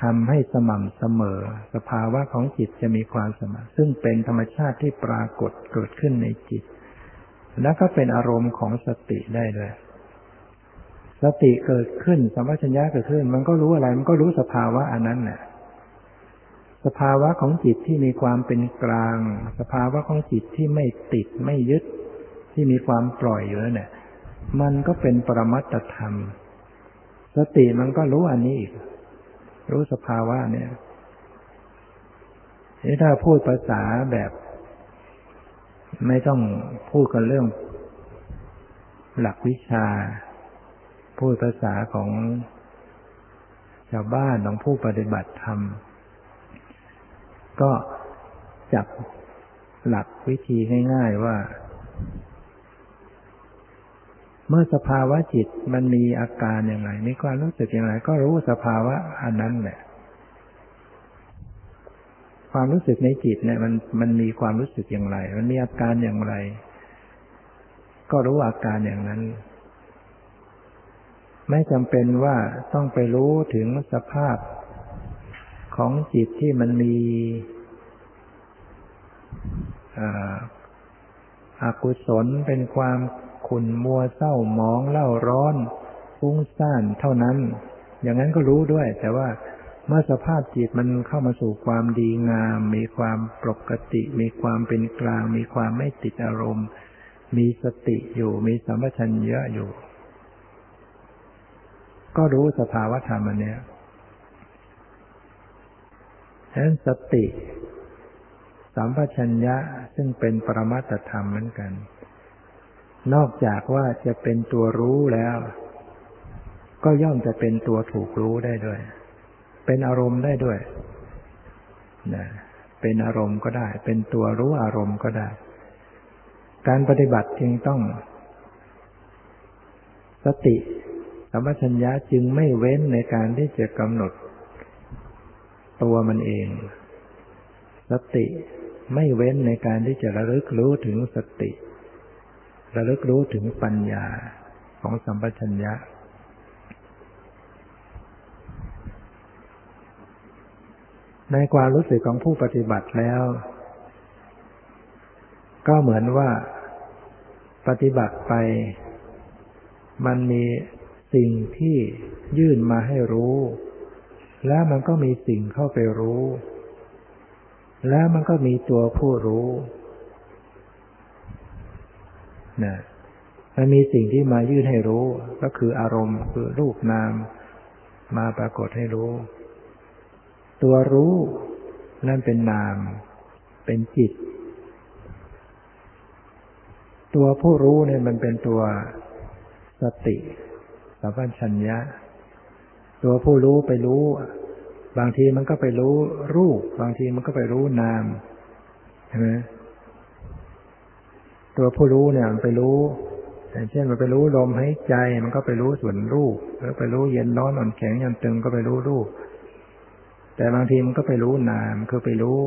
ทำให้สม่ำเสมอสภาวะของจิตจะมีความสม่ำซึ่งเป็นธรรมชาติที่ปรากฏเกิดขึ้นในจิตแล้วก็เป็นอารมณ์ของสติได้เลยสติเกิดขึ้นสัมปชัญญะเกิดขึ้นมันก็รู้อะไรมันก็รู้สภาวะอันนั้นแหละสภาวะของจิตที่มีความเป็นกลางสภาวะของจิตที่ไม่ติดไม่ยึดที่มีความปล่อยอยู่นั่นแหละมันก็เป็นปรมัตถธรรมสติมันก็รู้อันนี้อีกรู้สภาวะเนี่ยถ้าพูดภาษาแบบไม่ต้องพูดกันเรื่องหลักวิชาพูดภาษาของชาวบ้านของผู้ปฏิบัติธรรมก็จับหลักวิธีง่ายๆว่าเมื่อสภาวะจิตมันมีอาการอย่างไรมีความรู้สึกอย่างไรก็รู้สภาวะอันนั้นแหละความรู้สึกในจิตเนี่ยมันมันมีความรู้สึกอย่างไรมันมีอาการอย่างไรก็รู้อาการอย่างนั้นไม่จำเป็นว่าต้องไปรู้ถึงสภาพของจิตที่มันมีอกุศลเป็นความขุ่นมัวเศร้าหมองเล่าร้อนฟุ้งซ่านเท่านั้นอย่างนั้นก็รู้ด้วยแต่ว่าเมื่อสภาพจิตมันเข้ามาสู่ความดีงามมีความปกติมีความเป็นกลางมีความไม่ติดอารมณ์มีสติอยู่มีสัมปชัญญะอยู่ก็รู้สภาวะธรรมอันเนี้ยฉะนั้นสติสัมปชัญญะซึ่งเป็นปรมัตถธรรมเหมือนกันนอกจากว่าจะเป็นตัวรู้แล้วก็ย่อมจะเป็นตัวถูกรู้ได้ด้วยเป็นอารมณ์ได้ด้วยนะเป็นอารมณ์ก็ได้เป็นตัวรู้อารมณ์ก็ได้การปฏิบัติจึงต้องสติสัมปชัญญะจึงไม่เว้นในการที่จะกำหนดตัวมันเองสติไม่เว้นในการที่จะระลึกรู้ถึงสติระลึกรู้ถึงปัญญาของสัมปชัญญะในความรู้สึกของผู้ปฏิบัติแล้วก็เหมือนว่าปฏิบัติไปมันมีสิ่งที่ยื่นมาให้รู้แล้วมันก็มีสิ่งเข้าไปรู้แล้วมันก็มีตัวผู้รู้นะมันมีสิ่งที่มายื่นให้รู้ก็คืออารมณ์คือรูปนามมาปรากฏให้รู้ตัวรู้นั่นเป็นนามเป็นจิตตัวผู้รู้เนี่ยมันเป็นตัวสติสัมปชัญญะตัวผู้รู้ไปรู้บางทีมันก็ไปรู้รูปบางทีมันก็ไปรู้นามใช่ไหมตัวผู้รู้เนี่ยมันไปรู้อย่างเช่นมันไปรู้ลมหายใจมันก็ไปรู้ส่วนรูปแล้วไปรู้เย็นร้อนอ่อนแข็งหย่อนตึงก็ไปรู้รูปแต่บางทีมันก็ไปรู้นามคือไปรู้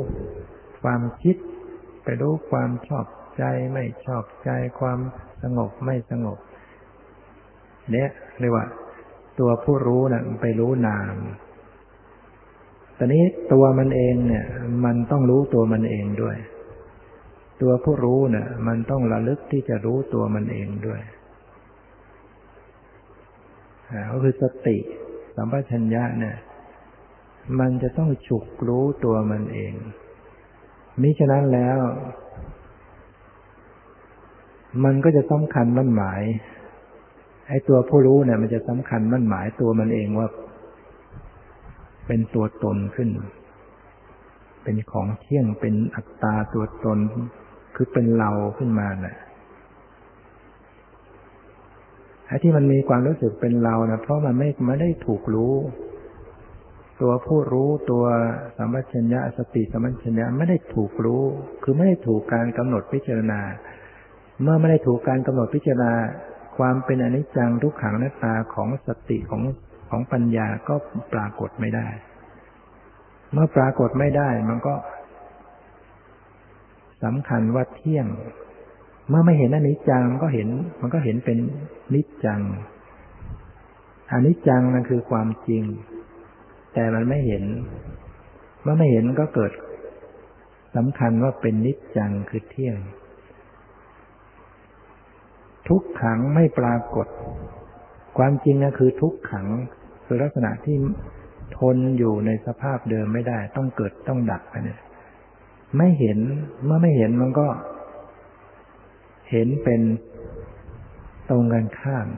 ความคิดไปรู้ความชอบใจไม่ชอบใจความสงบไม่สงบเนี่ยเรียกว่าตัวผู้รู้นะไปรู้นามแต่นี้ตัวมันเองเนี่ยมันต้องรู้ตัวมันเองด้วย ตัวผู้รู้เนี่ยมันต้องระลึกที่จะรู้ตัวมันเองด้วยก็คือสติสัมปชัญญะเนี่ยมันจะต้องฉุกรู้ตัวมันเองมิฉะนั้นแล้วมันก็จะสำคัญมั่นหมายไอ้ตัวผู้รู้เนี่ยมันจะสำคัญมั่นหมายตัวมันเองว่าเป็นตัวตนขึ้นเป็นของเที่ยงเป็นอัตตาตัวตนคือเป็นเราขึ้นมาน่ะไอ้ที่มันมีความรู้สึกเป็นเรานะเพราะมันไม่ไม่ได้ถูกรู้ตัวผู้รู้ตัวสัมปชัญญะสติสัมปชัญญะไม่ได้ถูกรู้คือไม่ได้ถูกการกำหนดพิจารณาเมื่อไม่ได้ถูกการกำหนดพิจารณาความเป็นอนิจจังทุกขังอนัตตาของสติของของปัญญาก็ปรากฏไม่ได้เมื่อปรากฏไม่ได้มันก็สำคัญว่าเที่ยงเมื่อไม่เห็นอนิจจังมันก็เห็นมันก็เห็นเป็นนิจจังอนิจจังนั่นคือความจริงแต่มันไม่เห็นเมื่อไม่เห็นก็เกิดสำคัญว่าเป็นนิจจังคือเที่ยงทุกขังไม่ปรากฏความจริงนะคือทุกขังคือลักษณะที่ทนอยู่ในสภาพเดิมไม่ได้ต้องเกิดต้องดับไปเนี่ยไม่เห็นเมื่อไม่เห็นมันก็เห็นเป็นตรงกันข้าม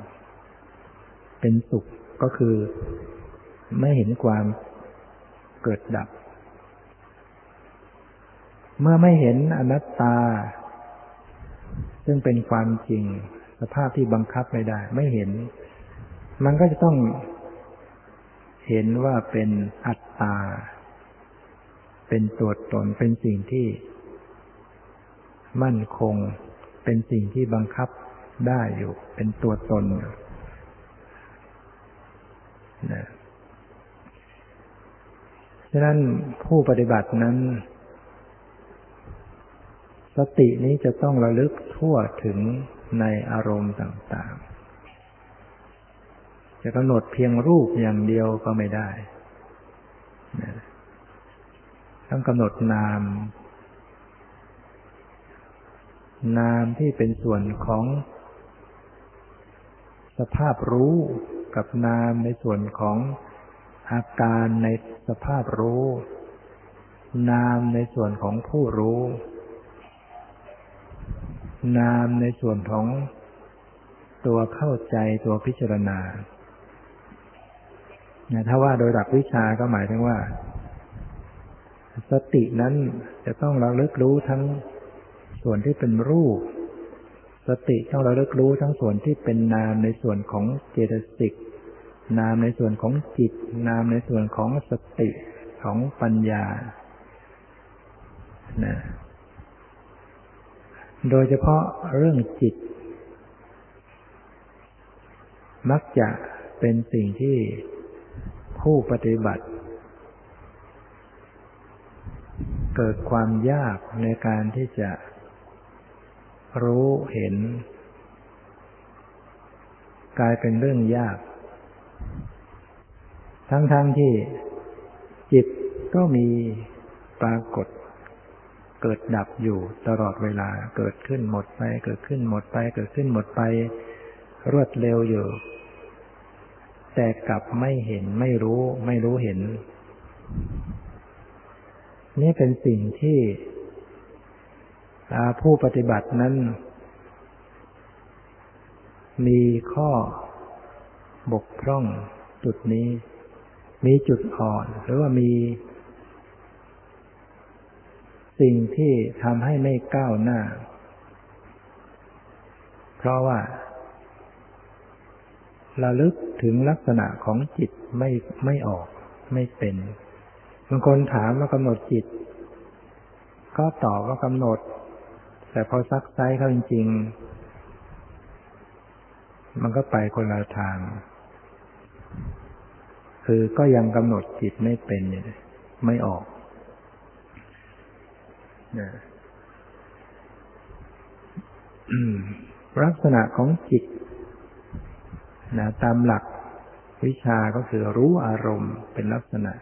เป็นสุขก็คือไม่เห็นความเกิดดับเมื่อไม่เห็นอนัตตาซึ่งเป็นความจริงสภาพที่บังคับไม่ได้ไม่เห็นมันก็จะต้องเห็นว่าเป็นอัตตาเป็นตัวตนเป็นสิ่งที่มั่นคงเป็นสิ่งที่บังคับได้อยู่เป็นตัวตนอยู่นะฉะนั้นผู้ปฏิบัตินั้นสตินี้จะต้องระลึกทั่วถึงในอารมณ์ต่างๆจะกำหนดเพียงรูปอย่างเดียวก็ไม่ได้ต้องกำหนดนามนามที่เป็นส่วนของสภาพรู้กับนามในส่วนของอาการในสภาพรู้นามในส่วนของผู้รู้นามในส่วนของตัวเข้าใจตัวพิจารณาถ้าว่าโดยหลักวิชาก็หมายถึงว่าสตินั้นจะต้องระลึกรู้ทั้งส่วนที่เป็นรูปสติต้องระลึกรู้ทั้งส่วนที่เป็นนามในส่วนของเจตสิกนามในส่วนของจิตนามในส่วนของสติของปัญญานะโดยเฉพาะเรื่องจิตมักจะเป็นสิ่งที่ผู้ปฏิบัติเกิดความยากในการที่จะรู้เห็นกลายเป็นเรื่องยากทั้งๆ ท, ที่จิตก็มีปรากฏเกิดดับอยู่ตลอดเวลาเกิดขึ้นหมดไปเกิดขึ้นหมดไปเกิดขึ้นหมดไปรวดเร็วอยู่แต่กลับไม่เห็นไม่รู้ไม่รู้เห็นนี่เป็นสิ่งที่ผู้ปฏิบัตินั้นมีข้อบกพร่องจุดนี้มีจุดอ่อนหรือว่ามีสิ่งที่ทำให้ไม่ก้าวหน้าเพราะว่าระลึกถึงลักษณะของจิตไม่ไม่ออกไม่เป็นบางคนถามว่ากำหนดจิตก็ตอบว่ากำหนดแต่พอซักไซเข้าจริงๆมันก็ไปคนละทางคือก็ยังกำหนดจิตไม่เป็นไม่ออกลักษณะของจิตนะตามหลักวิชาก็คือรู้อารมณ์เป็นลักษณะ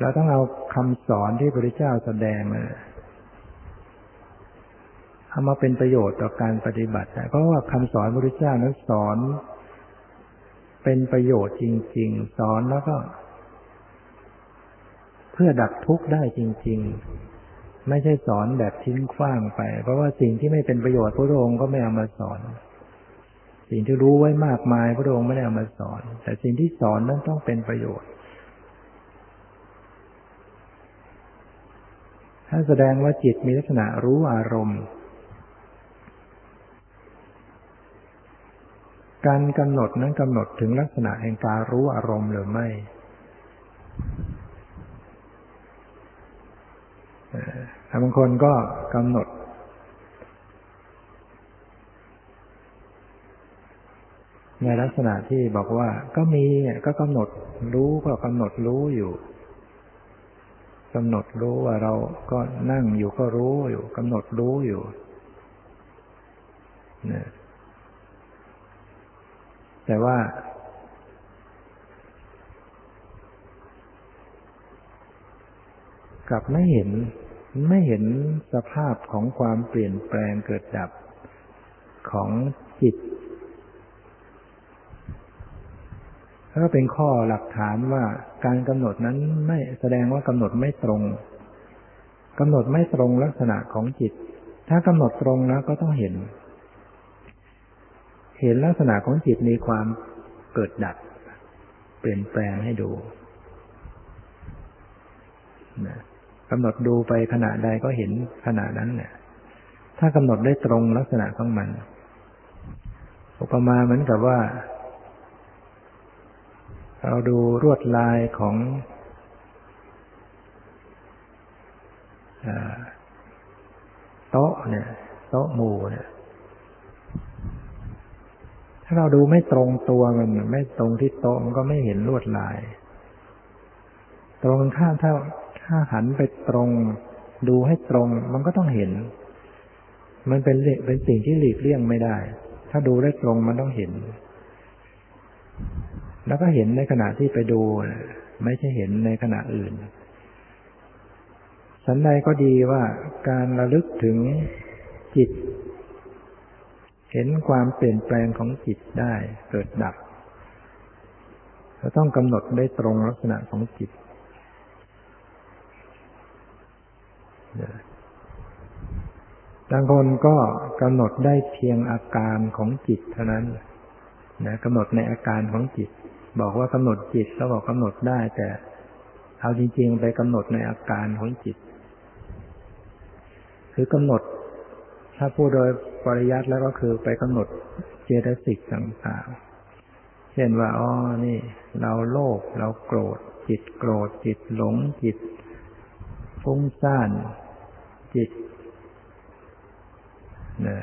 เราต้องเอาคำสอนที่พระพุทธเจ้าแสดง เอามาเป็นประโยชน์ต่อการปฏิบัติได้เพราะว่าคำสอนพระพุทธเจ้านั้นสอนเป็นประโยชน์จริงๆสอนแล้วก็เพื่อดับทุกข์ได้จริงๆไม่ใช่สอนแบบทิ้งขว้างไปเพราะว่าสิ่งที่ไม่เป็นประโยชน์พระองค์ก็ไม่เอามาสอนสิ่งที่รู้ไว้มากมายพระองค์ไม่ได้เอามาสอนแต่สิ่งที่สอนนั้นต้องเป็นประโยชน์ท่านแสดงว่าจิตมีลักษณะรู้อารมณ์การกำหนดนั้นกำหนดถึงลักษณะแห่งการรู้อารมณ์หรือไม่บางคนก็กำหนดในลักษณะที่บอกว่าก็มีก็กำหนดรู้ก็กำหนดรู้อยู่กำหนดรู้ว่าเราก็นั่งอยู่ก็รู้อยู่กำหนดรู้อยู่เนี่ยแต่ว่ากับไม่เห็นไม่เห็นสภาพของความเปลี่ยนแปลงเกิดดับของจิตก็เป็นข้อหลักฐานว่าการกำหนดนั้นไม่แสดงว่ากำหนดไม่ตรงกำหนดไม่ตรงลักษณะของจิตถ้ากำหนดตรงแล้วก็ต้องเห็นเห็นลักษณะของจิตมีความเกิดดับเปลี่ยนแปลงให้ดูนะกำหนดดูไปขณะใดก็เห็นขณะนั้นนะถ้ากำหนดได้ตรงลักษณะของมันอุปมาเหมือนกับว่าเราดูลวดลายของโต๊ะเนี่ยโต๊ะหมู่เนี่ยถ้าเราดูไม่ตรงตัวมันไม่ตรงที่โต๊ะมันก็ไม่เห็นลวดลายตรงข้ามถ้าถ้าหันไปตรงดูให้ตรงมันก็ต้องเห็นมันเป็นเป็นสิ่งที่หลีกเลี่ยงไม่ได้ถ้าดูได้ตรงมันต้องเห็นแล้วก็เห็นในขณะที่ไปดูไม่ใช่เห็นในขณะอื่นฉันใดก็ดีว่าการระลึกถึงจิตเห็นความเปลี่ยนแปลงของจิตได้เกิดดับเราต้องกำหนดได้ตรงลักษณะของจิตบางคนก็กำหนดได้เพียงอาการของจิตเท่านั้นนะกำหนดในอาการของจิตบอกว่ากำหนดจิตก็บอกกำหนดได้แต่เอาจริงๆไปกำหนดในอาการของจิตคือกำหนดถ้าพูดโดยปริยัติแล้วก็คือไปกำหนดเจตสิกต่างๆเช่นว่าอ๋อนี่เราโลภเราโกรธจิตโกรธจิตหลงจิตฟุ้งซ่านจิตเนี่ย